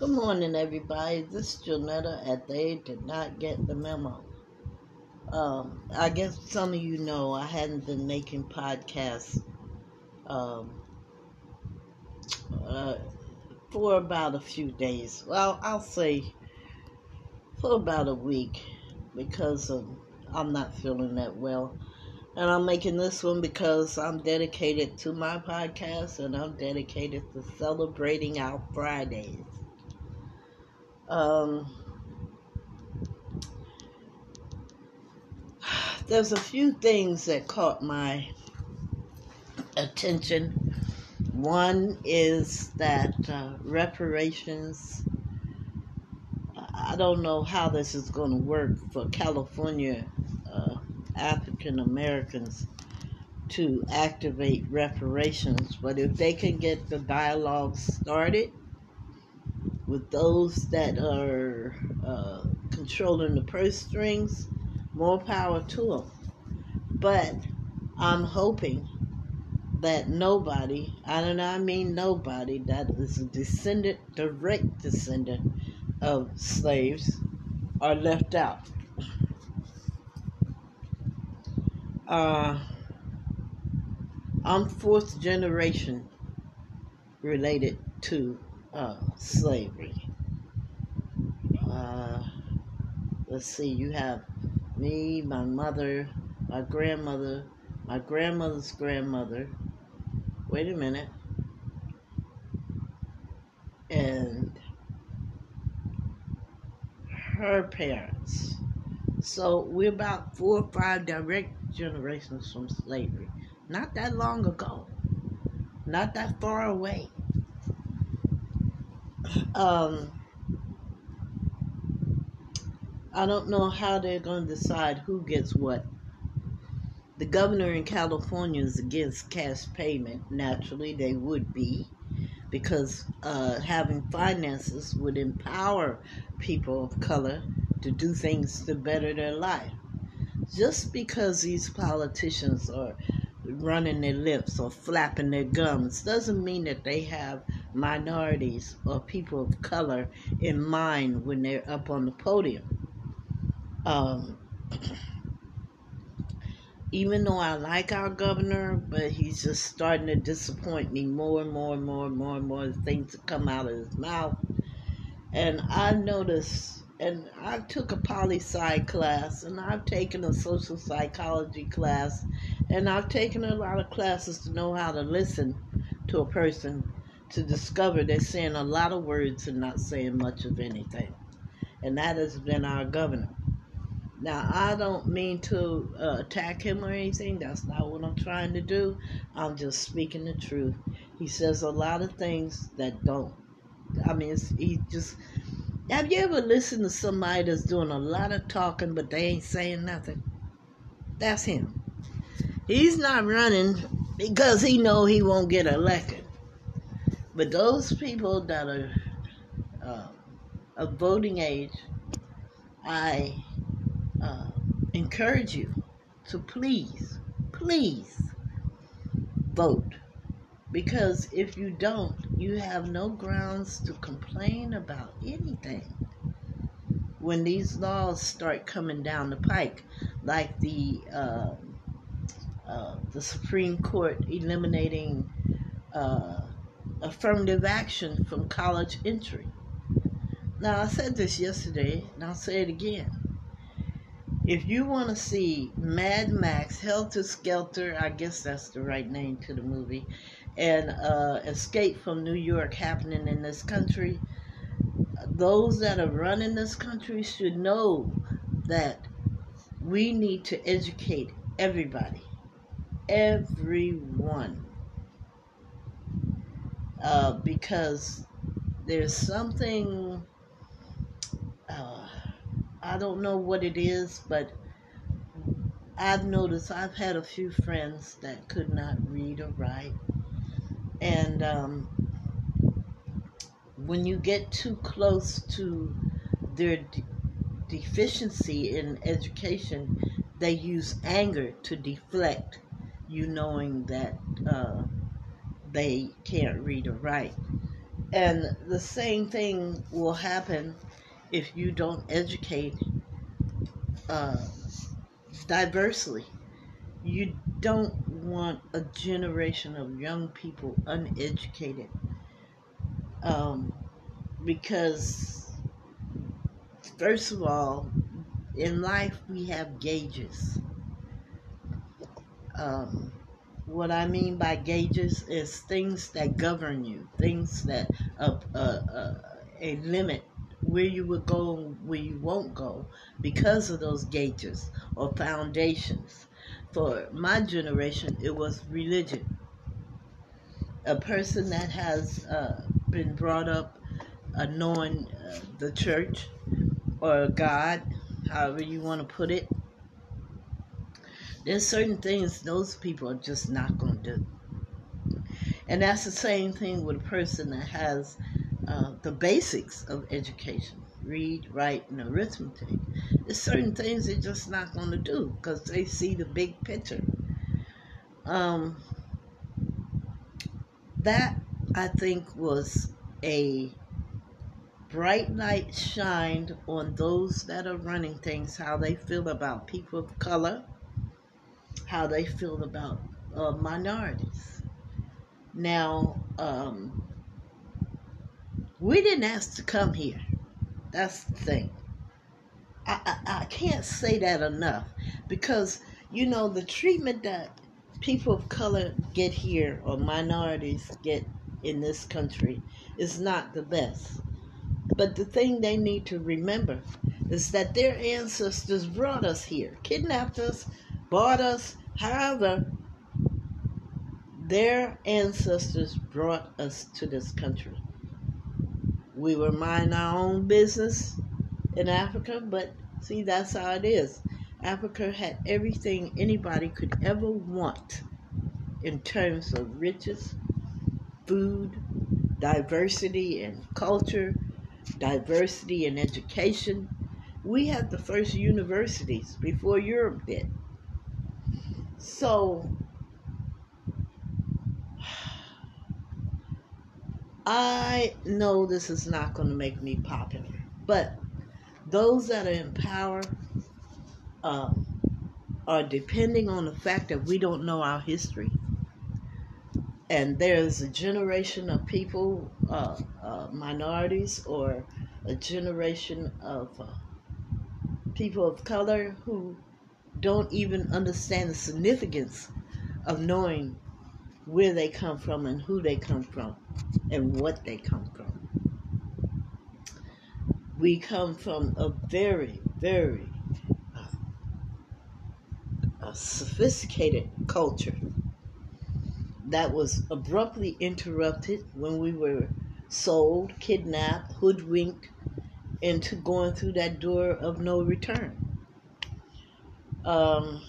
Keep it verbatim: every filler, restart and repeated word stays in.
Good morning, everybody. This is Jonetta at They Did Not Get the Memo. Um, I guess some of you know I hadn't been making podcasts um, uh, for about a few days. Well, I'll say for about a week because of, I'm not feeling that well. And I'm making this one because I'm dedicated to my podcast and I'm dedicated to celebrating our Fridays. Um, there's a few things that caught my attention. One is that uh, reparations, I don't know how this is going to work for California uh, African Americans to activate reparations, but if they can get the dialogue started with those that are uh, controlling the purse strings, more power to them. But I'm hoping that nobody, I don't know, I mean nobody that is a descendant, direct descendant of slaves are left out. Uh, I'm fourth generation related to Uh, slavery. Uh, let's see, you have me, my mother, my grandmother, my grandmother's grandmother. Wait a minute. And her parents. So we're about four or five direct generations from slavery. Not that long ago. Not that far away. Um, I don't know how they're going to decide who gets what. The governor in California is against cash payment. Naturally, they would be, because uh, having finances would empower people of color to do things to better their life. Just because these politicians are running their lips or flapping their gums doesn't mean that they have minorities or people of color in mind when they're up on the podium. Um, even though I like our governor, but he's just starting to disappoint me more and more and more and more and more, and more things that come out of his mouth. And I noticed, and I took a poli-sci class, and I've taken a social psychology class, and I've taken a lot of classes to know how to listen to a person to discover they're saying a lot of words and not saying much of anything. And that has been our governor. Now, I don't mean to uh, attack him or anything. That's not what I'm trying to do. I'm just speaking the truth. He says a lot of things that don't. I mean, it's, he just... Have you ever listened to somebody that's doing a lot of talking, but they ain't saying nothing? That's him. He's not running because he know he won't get elected. But those people that are uh, of voting age, I uh, encourage you to please, please vote. Because if you don't, you have no grounds to complain about anything when these laws start coming down the pike, like the, uh, uh, the Supreme Court eliminating Uh, affirmative action from college entry. Now, I said this yesterday, and I'll say it again. If you want to see Mad Max, Helter Skelter, I guess that's the right name to the movie, and uh, Escape from New York happening in this country, those that are running this country should know that we need to educate everybody, everyone. Uh, because there's something, uh, I don't know what it is, but I've noticed I've had a few friends that could not read or write. And um, when you get too close to their de- deficiency in education, they use anger to deflect you knowing that Uh, they can't read or write. And the same thing will happen if you don't educate uh, diversely. You don't want a generation of young people uneducated, um, because first of all, in life we have gauges. Um, what I mean by gauges is things that govern you, things that uh, uh, uh, a limit where you will go and where you won't go because of those gauges or foundations. For my generation, it was religion. A person that has uh, been brought up uh, knowing uh, the church or God, however you want to put it, there's certain things those people are just not going to do. And that's the same thing with a person that has uh, the basics of education. Read, write, and arithmetic. There's certain things they're just not going to do because they see the big picture. Um, that, I think, was a bright light shined on those that are running things, how they feel about people of color, how they feel about uh, minorities. Now, um, we didn't ask to come here. That's the thing. I, I, I can't say that enough because, you know, the treatment that people of color get here or minorities get in this country is not the best. But the thing they need to remember is that their ancestors brought us here, kidnapped us, bought us. However, their ancestors brought us to this country. We were minding our own business in Africa, but see, that's how it is. Africa had everything anybody could ever want in terms of riches, food, diversity in culture, diversity in education. We had the first universities before Europe did. So, I know this is not going to make me popular, but those that are in power uh, are depending on the fact that we don't know our history. And there's a generation of people, uh, uh, minorities, or a generation of uh, people of color who don't even understand the significance of knowing where they come from and who they come from and what they come from. We come from a very, very uh, a sophisticated culture that was abruptly interrupted when we were sold, kidnapped, hoodwinked into going through that door of no return. Um...